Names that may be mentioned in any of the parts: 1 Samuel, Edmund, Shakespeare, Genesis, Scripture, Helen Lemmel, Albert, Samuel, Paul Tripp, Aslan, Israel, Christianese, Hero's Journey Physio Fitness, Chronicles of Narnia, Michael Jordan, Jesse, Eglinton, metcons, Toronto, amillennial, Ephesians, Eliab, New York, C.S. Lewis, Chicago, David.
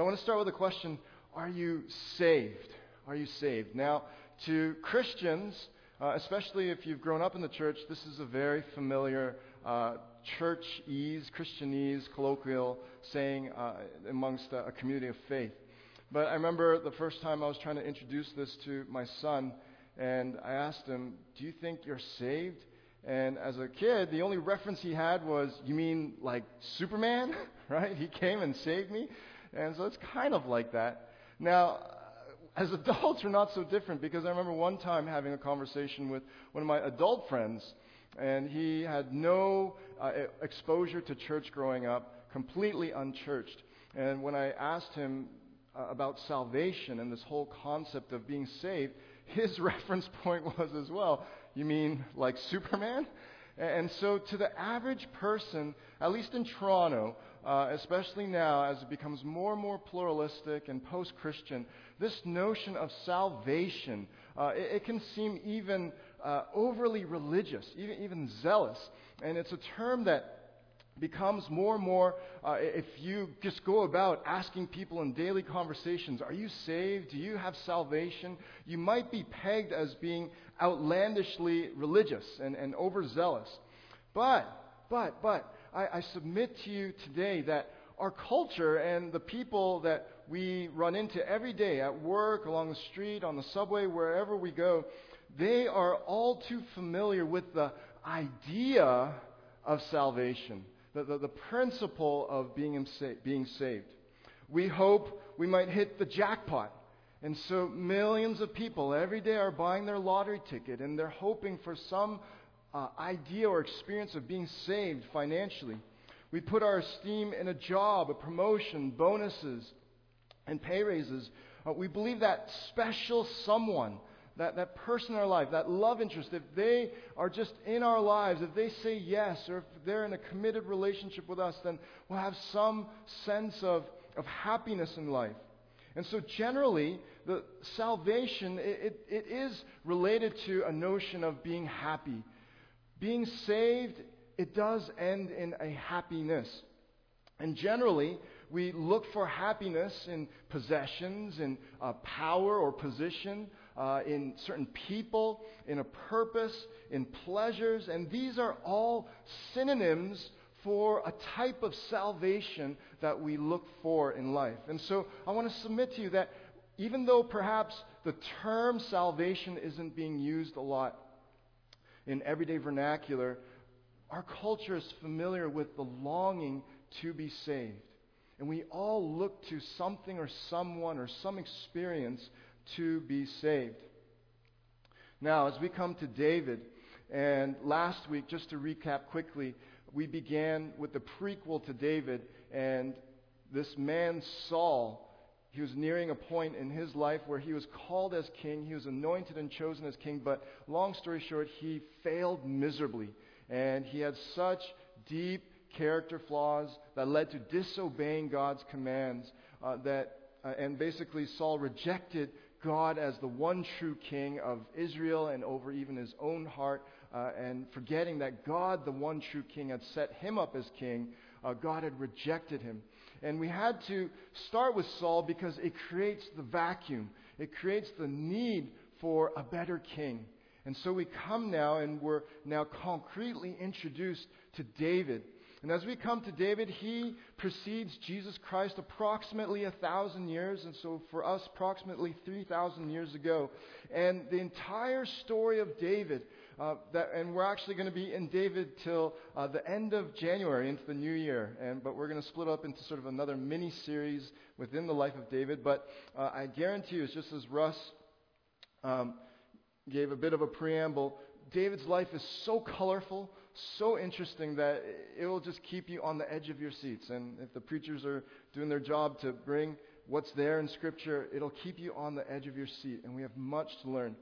So I want to start with a question. Are you saved? Are you saved? Now, to Christians, especially if you've grown up in the church, this is a very familiar churchese, Christianese, colloquial saying amongst a community of faith. But I remember the first time I was trying to introduce this to my son, and I asked him, do you think you're saved? And as a kid, the only reference he had was, you mean like Superman, right? He came and saved me. And so it's kind of like that. Now, as adults, we're not so different, because I remember one time having a conversation with one of my adult friends, and he had no exposure to church growing up, completely unchurched. And when I asked him about salvation and this whole concept of being saved, his reference point was as well, you mean like Superman? And so to the average person, at least in Toronto, especially now as it becomes more and more pluralistic and post-Christian, this notion of salvation, it can seem even overly religious, even zealous. And it's a term that becomes more and more, if you just go about asking people in daily conversations, are you saved? Do you have salvation? You might be pegged as being outlandishly religious and overzealous. But, I submit to you today that our culture and the people that we run into every day at work, along the street, on the subway, wherever we go, they are all too familiar with the idea of salvation, the principle of being saved. We hope we might hit the jackpot. And so millions of people every day are buying their lottery ticket, and they're hoping for some idea or experience of being saved financially. We put our esteem in a job, a promotion, bonuses, and pay raises. We believe that special someone, that person in our life, that love interest, if they are just in our lives, if they say yes, or if they're in a committed relationship with us, then we'll have some sense of happiness in life. And so generally, the salvation, it is related to a notion of being happy. Being saved, it does end in a happiness. And generally, we look for happiness in possessions, in power or position, in certain people, in a purpose, in pleasures. And these are all synonyms for a type of salvation that we look for in life. And so I want to submit to you that even though perhaps the term salvation isn't being used a lot in everyday vernacular, our culture is familiar with the longing to be saved. And we all look to something or someone or some experience to be saved. Now, as we come to David, and last week, just to recap quickly, we began with the prequel to David, and this man Saul, he was nearing a point in his life where he was called as king, he was anointed and chosen as king, but long story short, he failed miserably, and he had such deep character flaws that led to disobeying God's commands, and basically Saul rejected God as the one true king of Israel and over even his own heart, and forgetting that God, the one true king, had set him up as king. God had rejected him. And we had to start with Saul because it creates the vacuum. It creates the need for a better king. And so we come now, and we're now concretely introduced to David. And as we come to David, he precedes Jesus Christ approximately 1,000 years, and so for us, approximately 3,000 years ago. And the entire story of David, and we're actually going to be in David till the end of January into the new year. But we're going to split up into sort of another mini-series within the life of David. But I guarantee you, it's just as Russ gave a bit of a preamble, David's life is so colorful, so interesting that it will just keep you on the edge of your seats. And if the preachers are doing their job to bring what's there in Scripture, it'll keep you on the edge of your seat. And we have much to learn.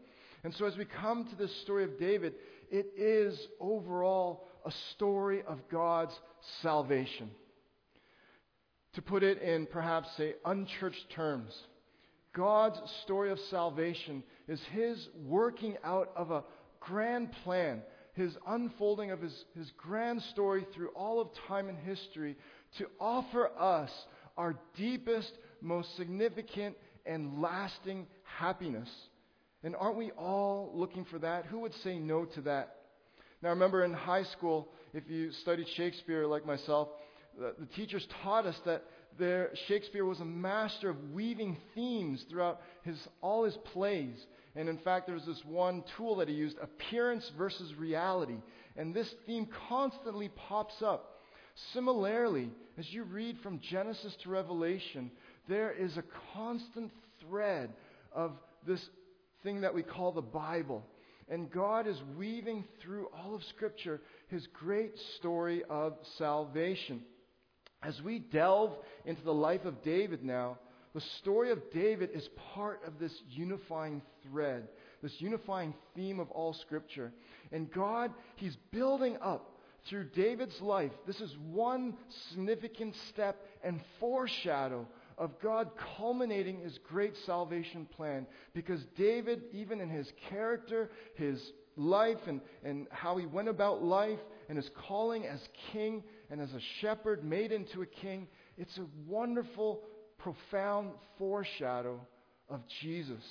And so as we come to this story of David, it is overall a story of God's salvation. To put it in perhaps, say, unchurched terms, God's story of salvation is His working out of a grand plan, His unfolding of his grand story through all of time and history to offer us our deepest, most significant and lasting happiness. And aren't we all looking for that? Who would say no to that? Now, I remember in high school, if you studied Shakespeare like myself, the teachers taught us that Shakespeare was a master of weaving themes throughout all his plays. And in fact, there was this one tool that he used, appearance versus reality. And this theme constantly pops up. Similarly, as you read from Genesis to Revelation, there is a constant thread of this thing that we call the Bible. And God is weaving through all of Scripture his great story of salvation. As we delve into the life of David now, the story of David is part of this unifying thread, this unifying theme of all Scripture. And God, he's building up through David's life. This is one significant step and foreshadow of God culminating his great salvation plan. Because David, even in his character, his life, and how he went about life, and his calling as king and as a shepherd made into a king, it's a wonderful, profound foreshadow of Jesus.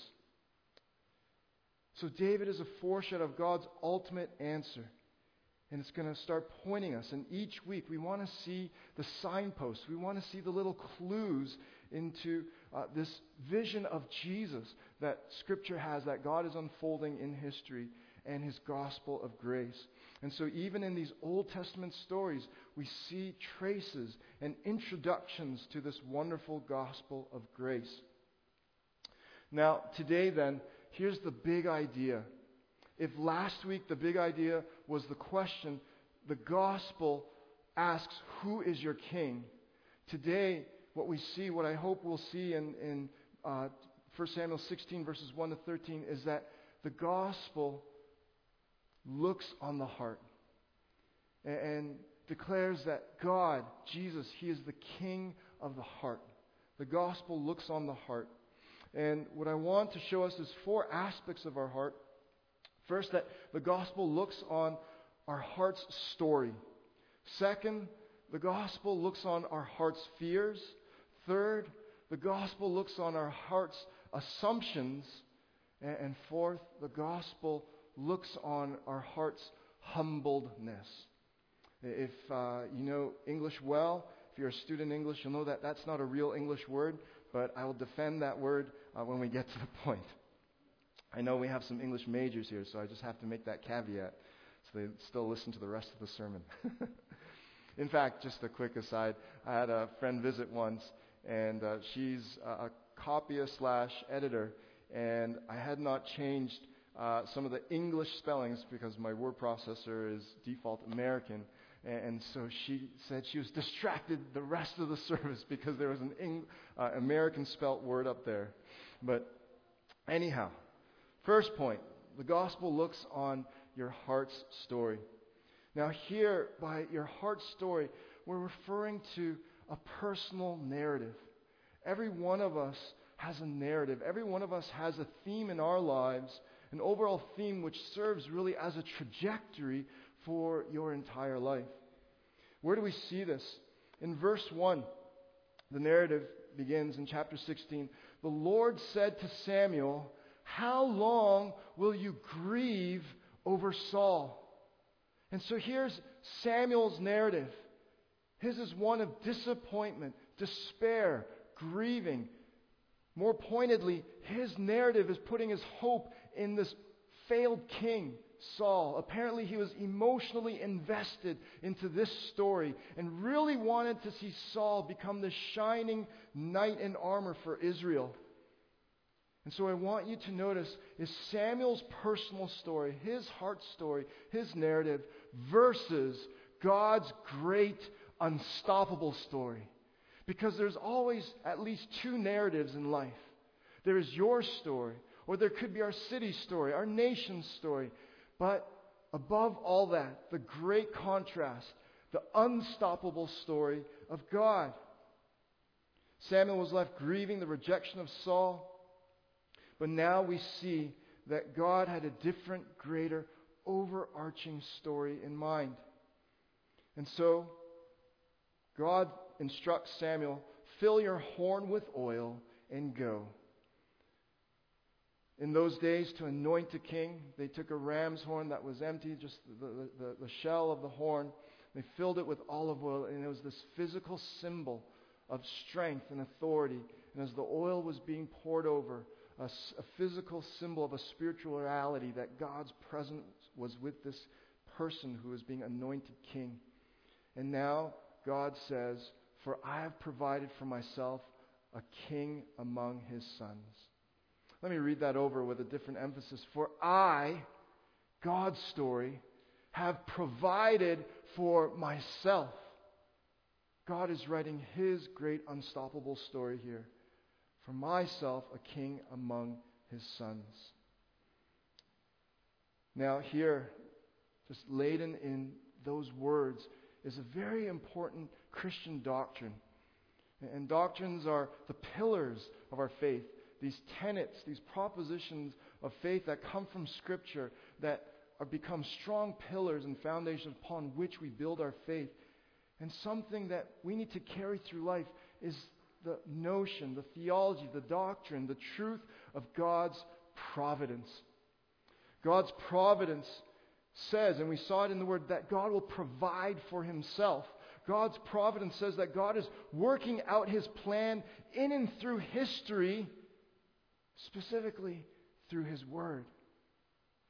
So David is a foreshadow of God's ultimate answer. And it's going to start pointing us. And each week we want to see the signposts. We want to see the little clues into this vision of Jesus that Scripture has, that God is unfolding in history and his gospel of grace. And so even in these Old Testament stories, we see traces and introductions to this wonderful gospel of grace. Now, today then, here's the big idea. If last week the big idea was the question, the gospel asks, who is your king? Today, what we see, what I hope we'll see in 1 Samuel 16, verses 1 to 13, is that the gospel looks on the heart and declares that God, Jesus, he is the king of the heart. The gospel looks on the heart. And what I want to show us is four aspects of our heart. First, that the gospel looks on our heart's story. Second, the gospel looks on our heart's fears. Third, the gospel looks on our heart's assumptions. And fourth, the gospel looks on our heart's humbledness. If you know English well, if you're a student in English, you'll know that that's not a real English word, but I will defend that word when we get to the point. I know we have some English majors here, so I just have to make that caveat so they still listen to the rest of the sermon. In fact, just a quick aside, I had a friend visit once, and she's a copier/editor, and I had not changed some of the English spellings because my word processor is default American, and so she said she was distracted the rest of the service because there was an American spelt word up there. But anyhow, first point, the gospel looks on your heart's story. Now here, by your heart's story, we're referring to a personal narrative. Every one of us has a narrative. Every one of us has a theme in our lives, an overall theme which serves really as a trajectory for your entire life. Where do we see this? In verse 1, the narrative begins in chapter 16. The Lord said to Samuel, "How long will you grieve over Saul?" And so here's Samuel's narrative. His is one of disappointment, despair, grieving. More pointedly, his narrative is putting his hope in this failed king, Saul. Apparently he was emotionally invested into this story and really wanted to see Saul become the shining knight in armor for Israel. And so I want you to notice is Samuel's personal story, his heart story, his narrative, versus God's great unstoppable story. Because there's always at least two narratives in life. There is your story, or there could be our city's story, our nation's story. But above all that, the great contrast, the unstoppable story of God. Samuel was left grieving the rejection of Saul. But now we see that God had a different, greater, overarching story in mind. And so, God instructs Samuel, Fill your horn with oil and go. In those days, to anoint a king, they took a ram's horn that was empty, just the shell of the horn. They filled it with olive oil, and it was this physical symbol of strength and authority. And as the oil was being poured over, a physical symbol of a spiritual reality that God's presence was with this person who was being anointed king. And now God says, "For I have provided for myself a king among his sons." Let me read that over with a different emphasis. For I, God's story, have provided for myself. God is writing his great unstoppable story here. For myself, a king among his sons. Now here, just laden in those words, is a very important Christian doctrine. And doctrines are the pillars of our faith. These tenets, these propositions of faith that come from Scripture that are become strong pillars and foundations upon which we build our faith. And something that we need to carry through life is the notion, the theology, the doctrine, the truth of God's providence. God's providence says, and we saw it in the Word, that God will provide for himself. God's providence says that God is working out his plan in and through history, specifically through his Word.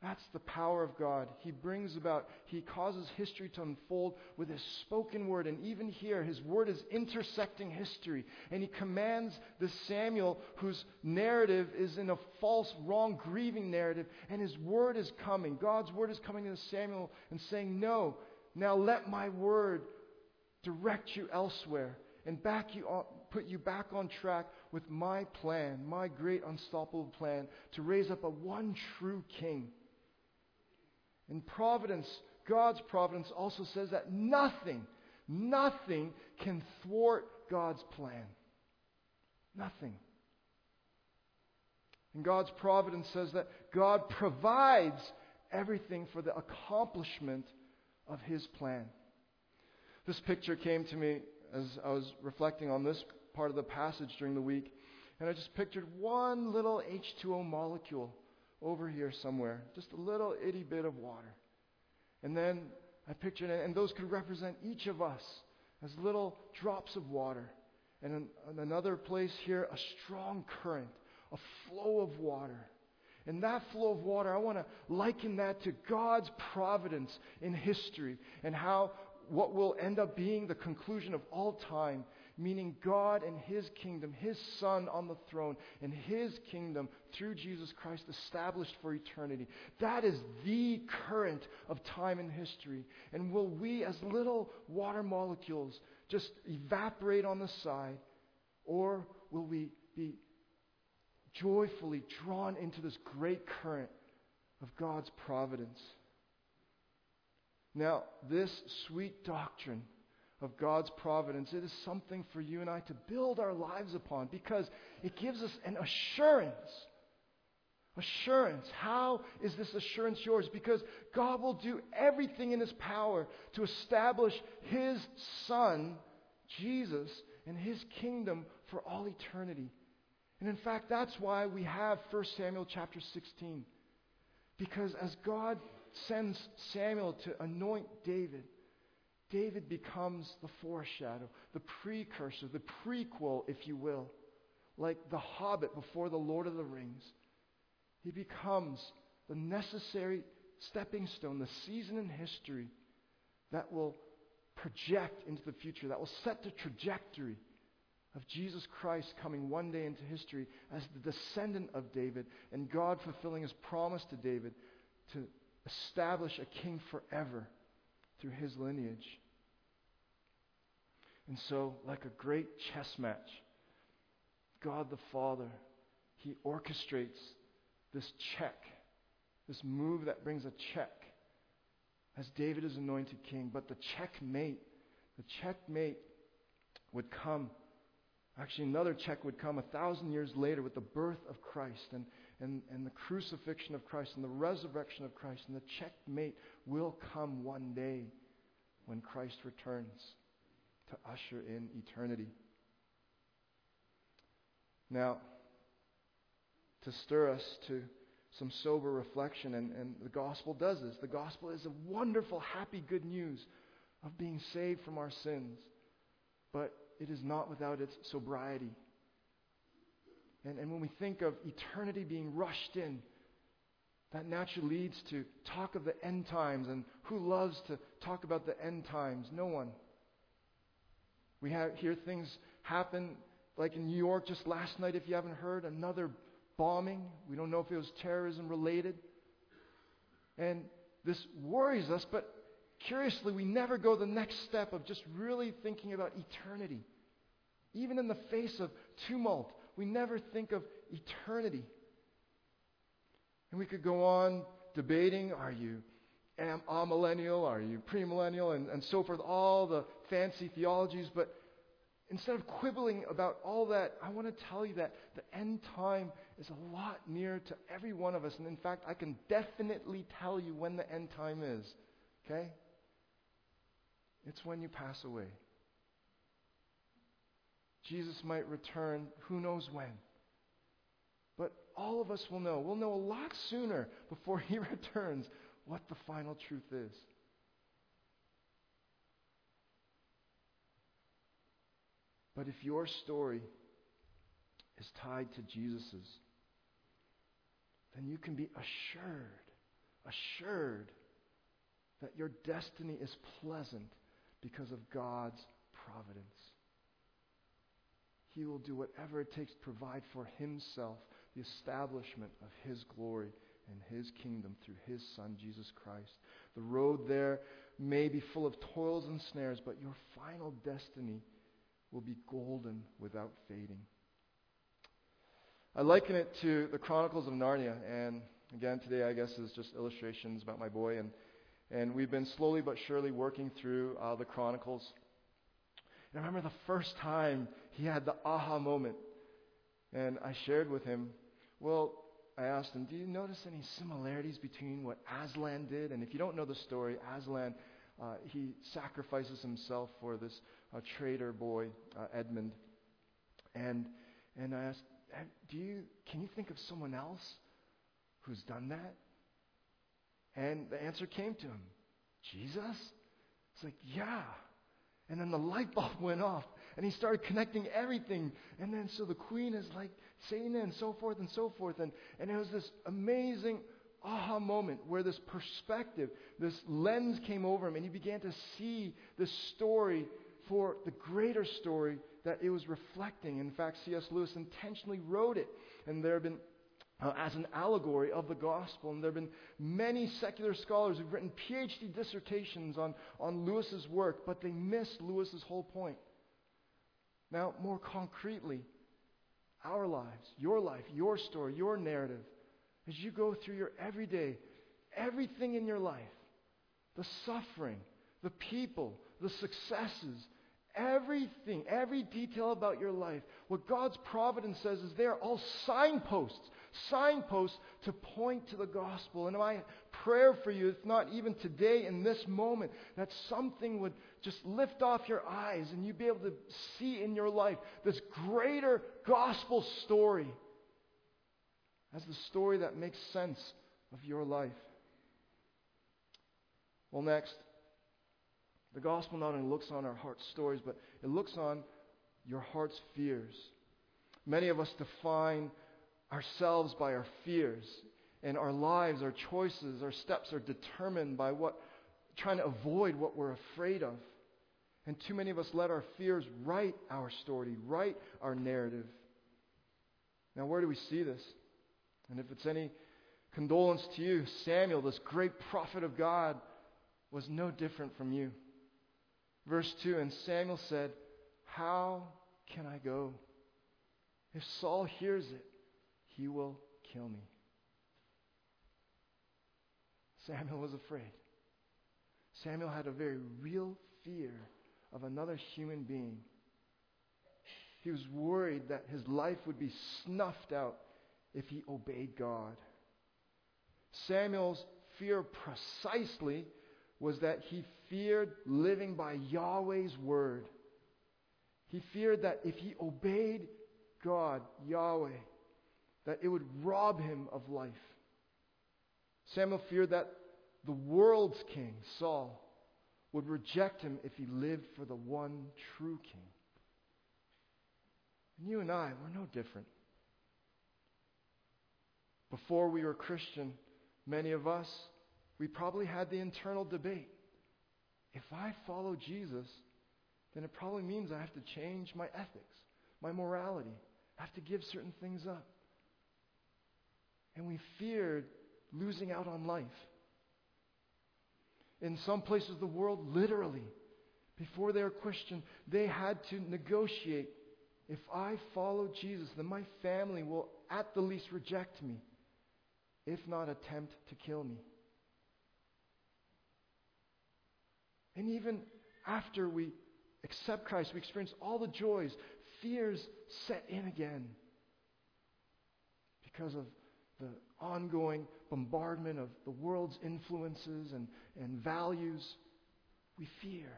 That's the power of God. He brings about, he causes history to unfold with his spoken word. And even here, his word is intersecting history. And he commands this Samuel, whose narrative is in a false, wrong, grieving narrative. And his word is coming. God's word is coming to Samuel and saying, "No, now let my word direct you elsewhere and back you up, put you back on track with my plan, my great unstoppable plan to raise up a one true king." And providence, God's providence also says that nothing can thwart God's plan. Nothing. And God's providence says that God provides everything for the accomplishment of his plan. This picture came to me as I was reflecting on this part of the passage during the week. And I just pictured one little H2O molecule over here somewhere, just a little itty bit of water. And then I pictured, and those could represent each of us as little drops of water. And in another place here, a strong current, a flow of water. And that flow of water, I want to liken that to God's providence in history and how what will end up being the conclusion of all time, meaning God and his kingdom, his Son on the throne, and his kingdom through Jesus Christ established for eternity. That is the current of time and history. And will we as little water molecules just evaporate on the side, or will we be joyfully drawn into this great current of God's providence? Now, this sweet doctrine of God's providence, it is something for you and I to build our lives upon because it gives us an assurance. Assurance. How is this assurance yours? Because God will do everything in his power to establish his Son, Jesus, and his kingdom for all eternity. And in fact, that's why we have 1 Samuel chapter 16. Because as God sends Samuel to anoint David, David becomes the foreshadow, the precursor, the prequel, if you will, like the Hobbit before the Lord of the Rings. He becomes the necessary stepping stone, the season in history that will project into the future, that will set the trajectory of Jesus Christ coming one day into history as the descendant of David and God fulfilling his promise to David to establish a king forever through his lineage. And so, like a great chess match, God the Father, he orchestrates this check, this move that brings a check as David is anointed king. But the checkmate would come. Actually, another check would come 1,000 years later with the birth of Christ and the crucifixion of Christ and the resurrection of Christ. And the checkmate will come one day when Christ returns to usher in eternity. Now, to stir us to some sober reflection, and the gospel does this. The gospel is a wonderful, happy, good news of being saved from our sins. But it is not without its sobriety. And when we think of eternity being rushed in, that naturally leads to talk of the end times. And who loves to talk about the end times? No one. We hear things happen, like in New York just last night, if you haven't heard, another bombing. We don't know if it was terrorism related. And this worries us, but curiously, we never go the next step of just really thinking about eternity. Even in the face of tumult, we never think of eternity. And we could go on debating, are you amillennial, are you premillennial, and so forth, all the fancy theologies. But instead of quibbling about all that, I want to tell you that the end time is a lot nearer to every one of us. And in fact, I can definitely tell you when the end time is. Okay? It's when you pass away. Jesus might return, who knows when. But all of us will know. We'll know a lot sooner before he returns what the final truth is. But if your story is tied to Jesus's, then you can be assured that your destiny is pleasant because of God's providence. He will do whatever it takes to provide for himself the establishment of his glory and his kingdom through his Son, Jesus Christ. The road there may be full of toils and snares, but your final destiny will be golden without fading. I liken it to the Chronicles of Narnia. And again, today I guess is just illustrations about my boy. And we've been slowly but surely working through the Chronicles. And I remember the first time he had the aha moment. And I shared with him, well, I asked him, do you notice any similarities between what Aslan did? And if you don't know the story, Aslan, he sacrifices himself for this traitor boy, Edmund. And I asked, can you think of someone else who's done that? And the answer came to him, Jesus? It's like, yeah. And then the light bulb went off, and he started connecting everything. And then so the queen is like Satan and so forth and so forth. And it was this amazing aha moment where this perspective, this lens came over him, and he began to see this story for the greater story that it was reflecting. In fact, C.S. Lewis intentionally wrote it, and there have been as an allegory of the gospel. And there have been many secular scholars who've written PhD dissertations on Lewis's work, but they miss Lewis's whole point. Now, more concretely, our lives, your life, your story, your narrative, as you go through your everyday, everything in your life, the suffering, the people, the successes, everything, every detail about your life, what God's providence says is they are all signposts to point to the gospel. And my prayer for you, if not even today in this moment, that something would just lift off your eyes and you'd be able to see in your life this greater gospel story as the story that makes sense of your life. Well, next, the gospel not only looks on our heart stories, but it looks on your heart's fears. Many of us define ourselves by our fears, and our lives, our choices, our steps are determined by trying to avoid what we're afraid of. And too many of us let our fears write our story, write our narrative. Now, where do we see this? And if it's any condolence to you, Samuel, this great prophet of God, was no different from you. Verse 2, and Samuel said, how can I go? If Saul hears it, he will kill me. Samuel was afraid. Samuel had a very real fear of another human being. He was worried that his life would be snuffed out if he obeyed God. Samuel's fear precisely was that he feared living by Yahweh's word. He feared that if he obeyed God, Yahweh, that it would rob him of life. Samuel feared that the world's king, Saul, would reject him if he lived for the one true king. And you and I, we're no different. Before we were Christian, many of us, we probably had the internal debate. If I follow Jesus, then it probably means I have to change my ethics, my morality. I have to give certain things up. And we feared losing out on life. In some places of the world, literally, before they were Christian, they had to negotiate. If I follow Jesus, then my family will at the least reject me, if not attempt to kill me. And even after we accept Christ, we experience all the joys, fears set in again because of the ongoing bombardment of the world's influences and values. We fear.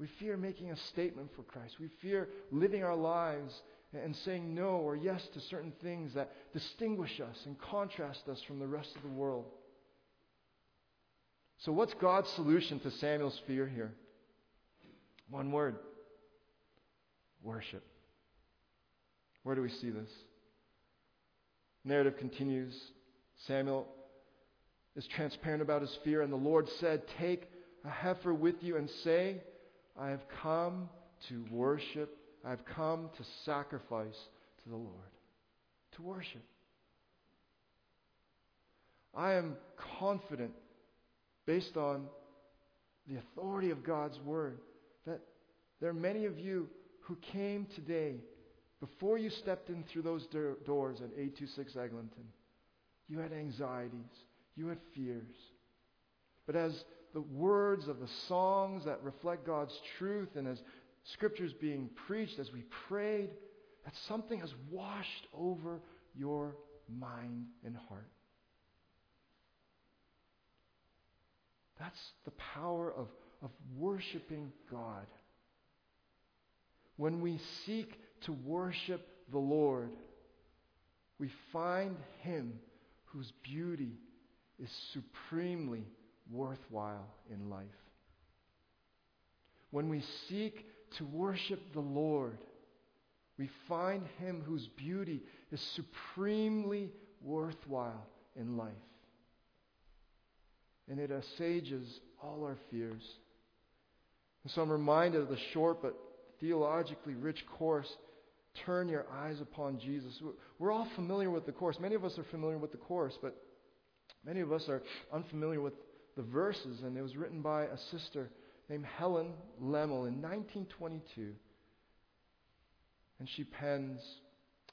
We fear making a statement for Christ. We fear living our lives and saying no or yes to certain things that distinguish us and contrast us from the rest of the world. So what's God's solution to Samuel's fear here? One word. Worship. Where do we see this? Narrative continues. Samuel is transparent about his fear, and the Lord said, "Take a heifer with you and say, I have come to worship. I have come to sacrifice to the Lord." To worship. I am confident, based on the authority of God's word, that there are many of you who came today, before you stepped in through those doors at 826 Eglinton, you had anxieties, you had fears. But as the words of the songs that reflect God's truth and as Scripture's being preached, as we prayed, that something has washed over your mind and heart. That's the power of worshiping God. When we seek to worship the Lord, we find Him whose beauty is supremely worthwhile in life. When we seek to worship the Lord, we find Him whose beauty is supremely worthwhile in life. And it assuages all our fears. And so I'm reminded of the short but theologically rich course, Turn Your Eyes Upon Jesus. We're all familiar with the course. Many of us are familiar with the course, but many of us are unfamiliar with the verses. And it was written by a sister named Helen Lemmel in 1922. And she pens,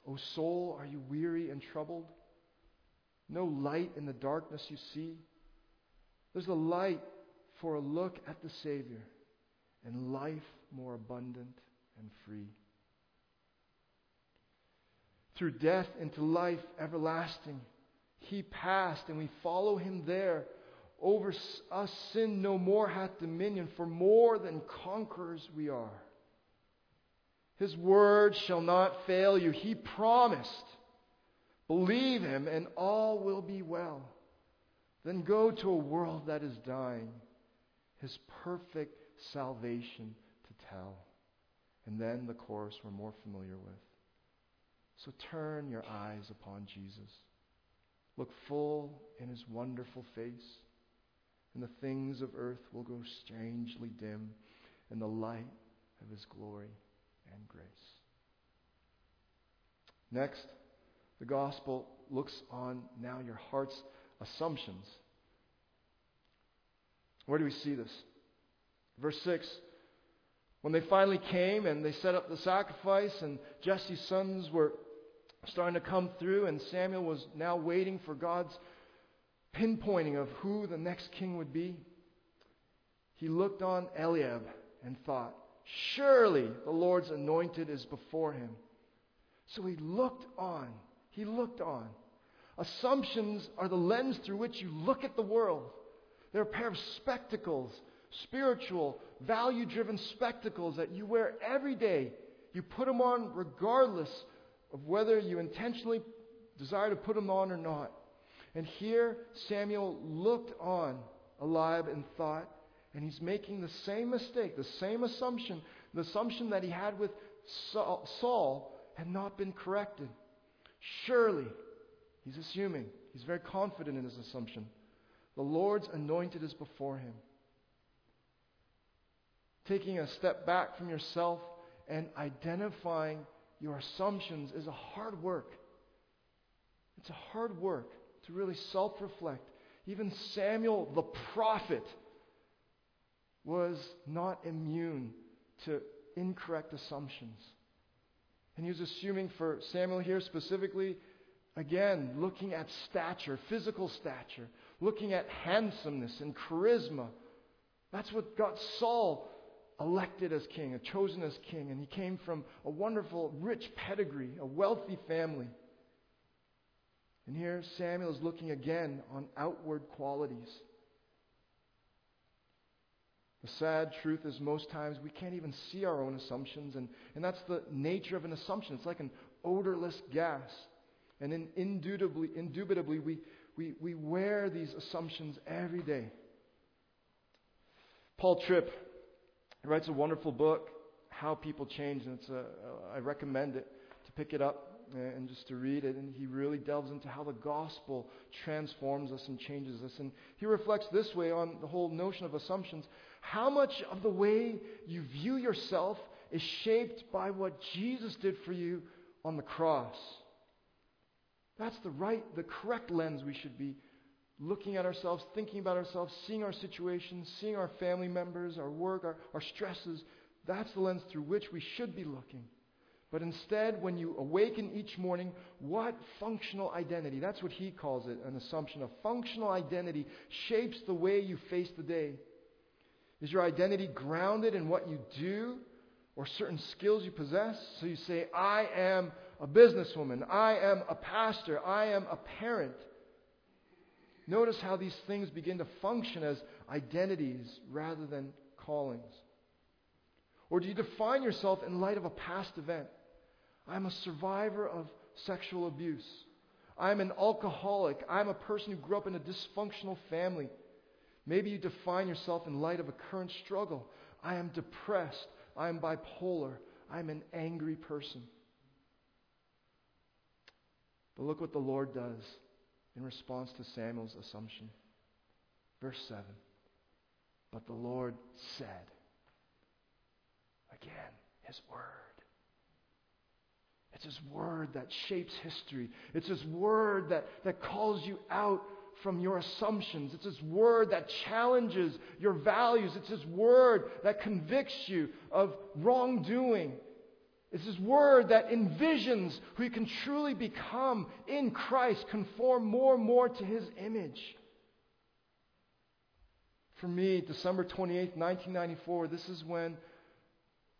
"O soul, are you weary and troubled? No light in the darkness you see. There's a light for a look at the Savior, and life more abundant and free. Through death into life everlasting, He passed, and we follow Him there. Over us sin no more hath dominion, for more than conquerors we are. His word shall not fail you. He promised. Believe Him, and all will be well. Then go to a world that is dying, His perfect salvation to tell." And then the chorus we're more familiar with. So turn your eyes upon Jesus. Look full in His wonderful face, and the things of earth will go strangely dim in the light of His glory and grace. Next, the gospel looks on now your heart's assumptions. Where do we see this? Verse 6, when they finally came and they set up the sacrifice and Jesse's sons were starting to come through and Samuel was now waiting for God's pinpointing of who the next king would be, he looked on Eliab and thought, "Surely the Lord's anointed is before him." So he looked on. Assumptions are the lens through which you look at the world. They're a pair of spectacles, spiritual, value-driven spectacles that you wear every day. You put them on regardless of whether you intentionally desire to put them on or not. And here Samuel looked on Eliab and thought, and he's making the same mistake, the same assumption, the assumption that he had with Saul had not been corrected. Surely, he's assuming, he's very confident in his assumption, the Lord's anointed is before him. Taking a step back from yourself and identifying your assumptions is a hard work. It's a hard work to really self-reflect. Even Samuel the prophet was not immune to incorrect assumptions. And he was assuming for Samuel here specifically, again, looking at stature, physical stature, looking at handsomeness and charisma. That's what got Saul elected as king, and chosen as king. And he came from a wonderful, rich pedigree, a wealthy family. And here Samuel is looking again on outward qualities. The sad truth is most times we can't even see our own assumptions, and that's the nature of an assumption. It's like an odorless gas. And then indubitably we wear these assumptions every day. Paul Tripp, he writes a wonderful book, How People Change, and I recommend it to pick it up and just to read it. And he really delves into how the gospel transforms us and changes us. And he reflects this way on the whole notion of assumptions. How much of the way you view yourself is shaped by what Jesus did for you on the cross? That's the correct lens we should be looking at ourselves, thinking about ourselves, seeing our situations, seeing our family members, our work, our stresses. That's the lens through which we should be looking. But instead, when you awaken each morning, what functional identity, that's what he calls it, an assumption, a functional identity shapes the way you face the day. Is your identity grounded in what you do or certain skills you possess? So you say, I am a businesswoman, I am a pastor, I am a parent. Notice how these things begin to function as identities rather than callings. Or do you define yourself in light of a past event? I'm a survivor of sexual abuse. I'm an alcoholic. I'm a person who grew up in a dysfunctional family. Maybe you define yourself in light of a current struggle. I am depressed. I am bipolar. I'm an angry person. But look what the Lord does in response to Samuel's assumption. Verse 7. But the Lord said. Again, His Word. It's His Word that shapes history. It's His Word that calls you out from your assumptions. It's His Word that challenges your values. It's His Word that convicts you of wrongdoing. It's His Word that envisions who you can truly become in Christ, conform more and more to His image. For me, December 28th, 1994, this is when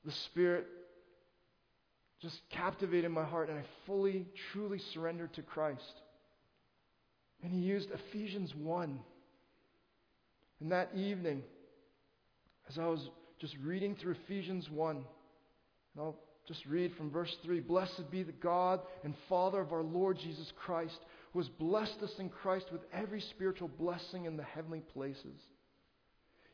the Spirit just captivated my heart and I fully, truly surrendered to Christ. And He used Ephesians 1. And that evening, as I was just reading through Ephesians 1, and I'll just read from verse 3. Blessed be the God and Father of our Lord Jesus Christ, who has blessed us in Christ with every spiritual blessing in the heavenly places.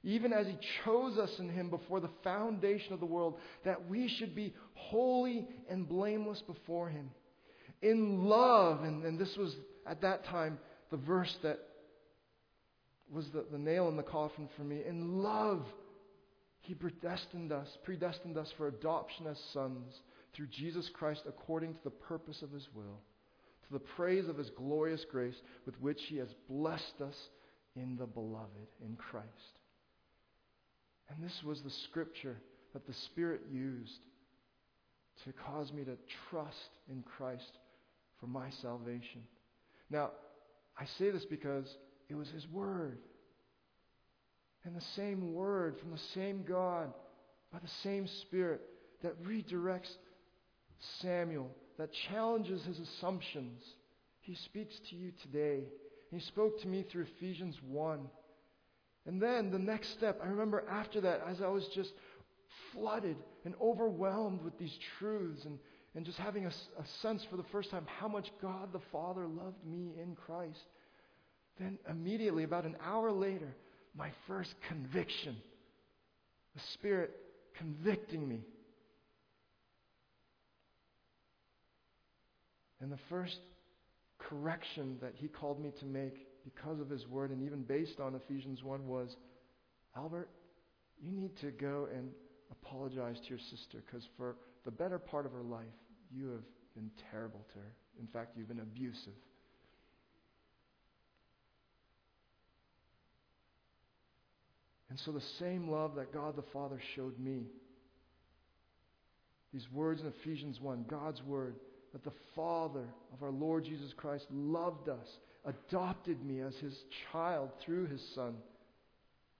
Even as He chose us in Him before the foundation of the world, that we should be holy and blameless before Him. In love, and this was at that time the verse that was the nail in the coffin for me. In love, He predestined us for adoption as sons through Jesus Christ according to the purpose of His will, to the praise of His glorious grace with which He has blessed us in the Beloved, in Christ. And this was the Scripture that the Spirit used to cause me to trust in Christ for my salvation. Now, I say this because it was His Word. And the same Word from the same God, by the same Spirit, that redirects Samuel, that challenges his assumptions. He speaks to you today. He spoke to me through Ephesians 1. And then the next step, I remember after that, as I was just flooded and overwhelmed with these truths and just having a sense for the first time how much God the Father loved me in Christ. Then immediately, about an hour later, my first conviction, the Spirit convicting me. And the first correction that he called me to make because of his word, and even based on Ephesians 1, was, Albert, you need to go and apologize to your sister, because for the better part of her life, you have been terrible to her. In fact, you've been abusive. And so the same love that God the Father showed me, these words in Ephesians 1, God's word, that the Father of our Lord Jesus Christ loved us, adopted me as his child through his Son,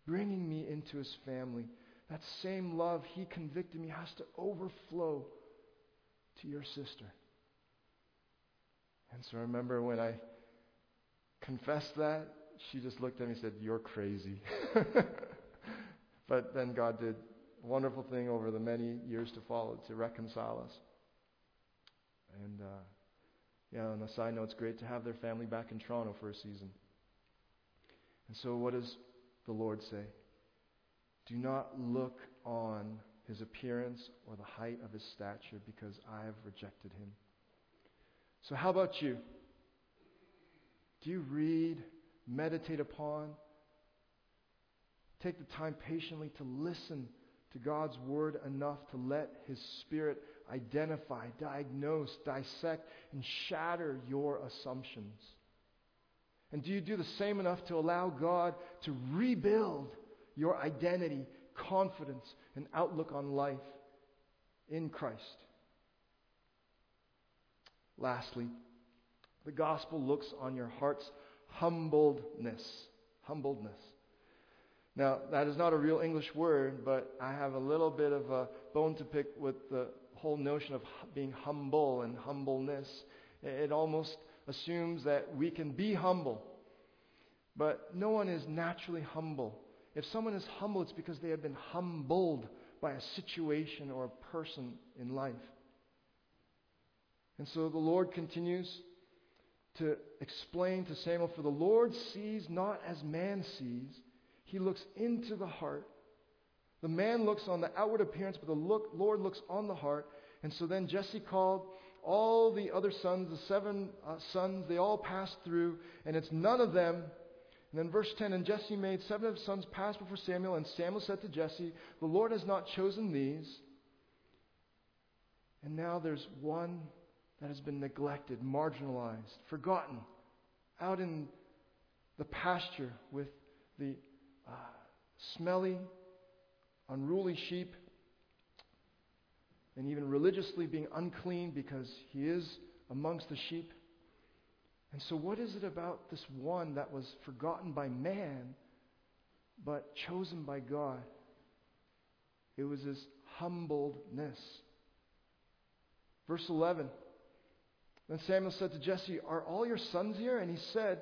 bringing me into his family. That same love he convicted me has to overflow to your sister. And so I remember when I confessed that, she just looked at me and said, "You're crazy." But then God did a wonderful thing over the many years to follow to reconcile us. And on a side note, it's great to have their family back in Toronto for a season. And so what does the Lord say? Do not look on his appearance or the height of his stature, because I have rejected him. So how about you? Do you read, meditate upon, take the time patiently to listen to God's word enough to let his Spirit identify, diagnose, dissect, and shatter your assumptions? And do you do the same enough to allow God to rebuild your identity, confidence, and outlook on life in Christ? Lastly, the gospel looks on your heart's humbledness. Humbledness. Now, that is not a real English word, but I have a little bit of a bone to pick with the whole notion of being humble and humbleness. It almost assumes that we can be humble, but no one is naturally humble. If someone is humble, it's because they have been humbled by a situation or a person in life. And so the Lord continues to explain to Samuel, for the Lord sees not as man sees. He looks into the heart. The man looks on the outward appearance, but the Lord looks on the heart. And so then Jesse called all the other sons, the seven sons, they all passed through, and it's none of them. And then verse 10, and Jesse made seven of his sons pass before Samuel, and Samuel said to Jesse, the Lord has not chosen these. And now there's one that has been neglected, marginalized, forgotten, out in the pasture with the smelly, unruly sheep, and even religiously being unclean because he is amongst the sheep. And so what is it about this one that was forgotten by man but chosen by God? It was his humbledness. Verse 11, then Samuel said to Jesse, are all your sons here? And he said,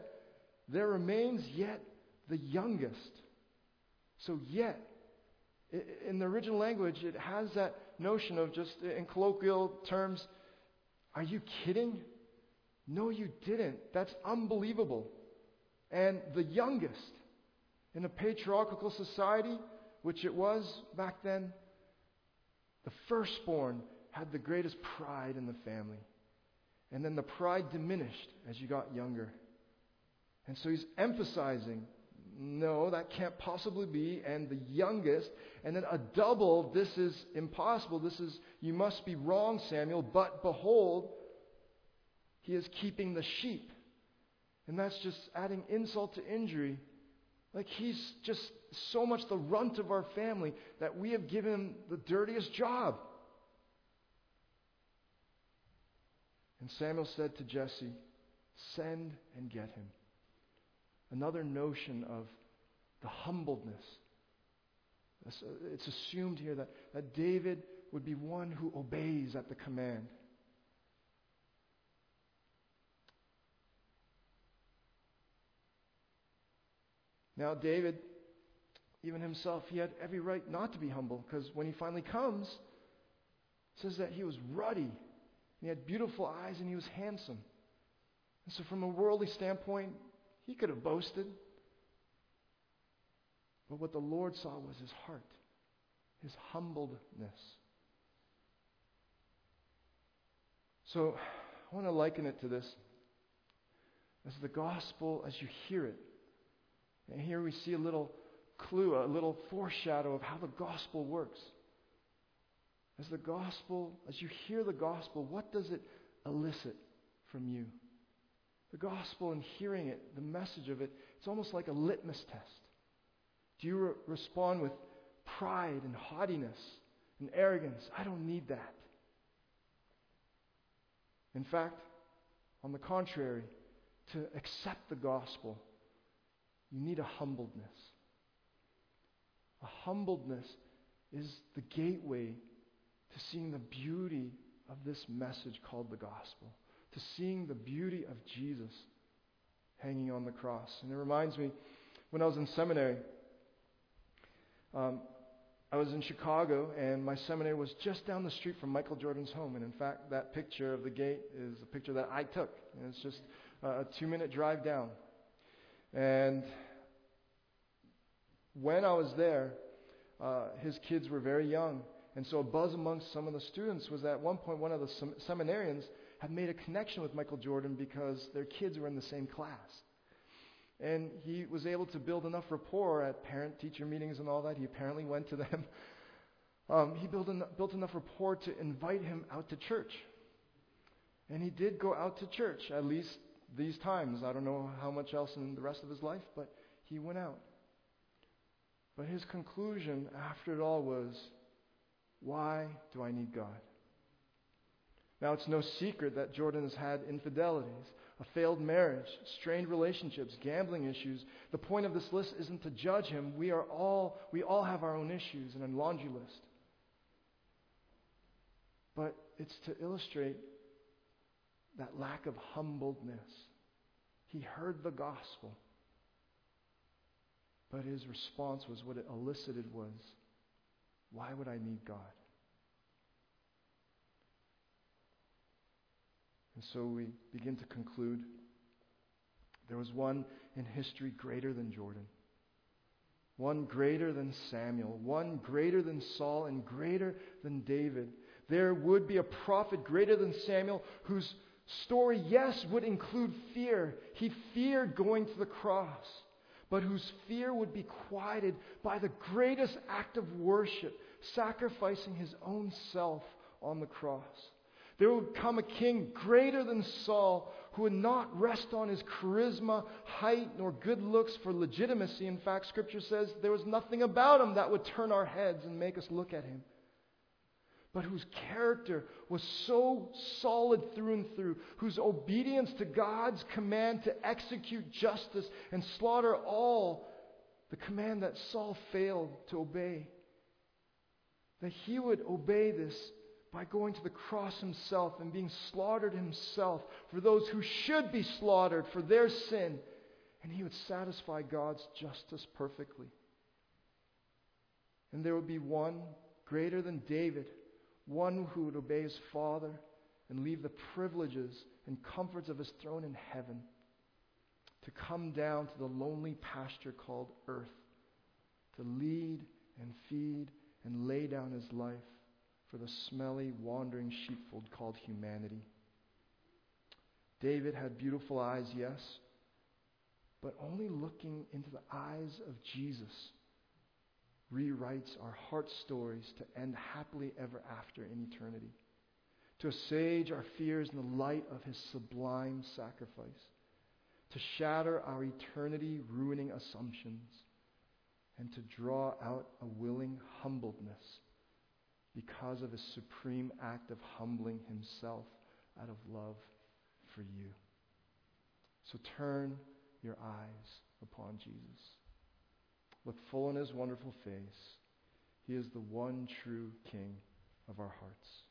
there remains yet the youngest. So yet, in the original language, it has that notion of, just in colloquial terms, are you kidding? No, you didn't. That's unbelievable. And the youngest in a patriarchal society, which it was back then, the firstborn had the greatest pride in the family. And then the pride diminished as you got younger. And so he's emphasizing, no, that can't possibly be. And the youngest, and then a double, this is impossible. You must be wrong, Samuel. But behold, he is keeping the sheep. And that's just adding insult to injury. Like, he's just so much the runt of our family that we have given him the dirtiest job. And Samuel said to Jesse, send and get him. Another notion of the humbledness. It's assumed here that David would be one who obeys at the command. Now David even himself, he had every right not to be humble, because when he finally comes, it says that he was ruddy, and he had beautiful eyes, and he was handsome. And so from a worldly standpoint, he could have boasted. But what the Lord saw was his heart, his humbledness. So I want to liken it to this. As the gospel, as you hear it, and here we see a little clue, a little foreshadow of how the gospel works. As the gospel, as you hear the gospel, what does it elicit from you? The gospel and hearing it, the message of it, it's almost like a litmus test. Do you respond with pride and haughtiness and arrogance? I don't need that. In fact, on the contrary, to accept the gospel, you need a humbledness. A humbledness is the gateway to seeing the beauty of this message called the gospel, to seeing the beauty of Jesus hanging on the cross. And it reminds me, when I was in seminary, I was in Chicago, and my seminary was just down the street from Michael Jordan's home. And in fact, that picture of the gate is a picture that I took. And it's just a 2-minute drive down. And when I was there, his kids were very young. And so a buzz amongst some of the students was that at one point, one of the seminarians had made a connection with Michael Jordan because their kids were in the same class. And he was able to build enough rapport at parent-teacher meetings and all that. He apparently went to them. He built enough rapport to invite him out to church. And he did go out to church, at least these times. I don't know how much else in the rest of his life, but he went out. But his conclusion after it all was, why do I need God? Now, it's no secret that Jordan has had infidelities, a failed marriage, strained relationships, gambling issues. The point of this list isn't to judge him. We all have our own issues and a laundry list. But it's to illustrate that lack of humbledness. He heard the gospel, but his response was, what it elicited was, why would I need God? And so we begin to conclude, there was one in history greater than Jordan, one greater than Samuel, one greater than Saul, and greater than David. There would be a prophet greater than Samuel whose story, yes, would include fear. He feared going to the cross, but whose fear would be quieted by the greatest act of worship, sacrificing his own self on the cross. There would come a king greater than Saul who would not rest on his charisma, height, nor good looks for legitimacy. In fact, Scripture says there was nothing about him that would turn our heads and make us look at him, but whose character was so solid through and through, whose obedience to God's command to execute justice and slaughter all, the command that Saul failed to obey, that he would obey this by going to the cross himself and being slaughtered himself for those who should be slaughtered for their sin, and he would satisfy God's justice perfectly. And there would be one greater than David, one who would obey his father and leave the privileges and comforts of his throne in heaven to come down to the lonely pasture called earth, to lead and feed and lay down his life for the smelly, wandering sheepfold called humanity. David had beautiful eyes, yes, but only looking into the eyes of Jesus rewrites our heart stories to end happily ever after in eternity, to assuage our fears in the light of his sublime sacrifice, to shatter our eternity-ruining assumptions, and to draw out a willing humbledness because of his supreme act of humbling himself out of love for you. So turn your eyes upon Jesus. Look full in his wonderful face. He is the one true King of our hearts.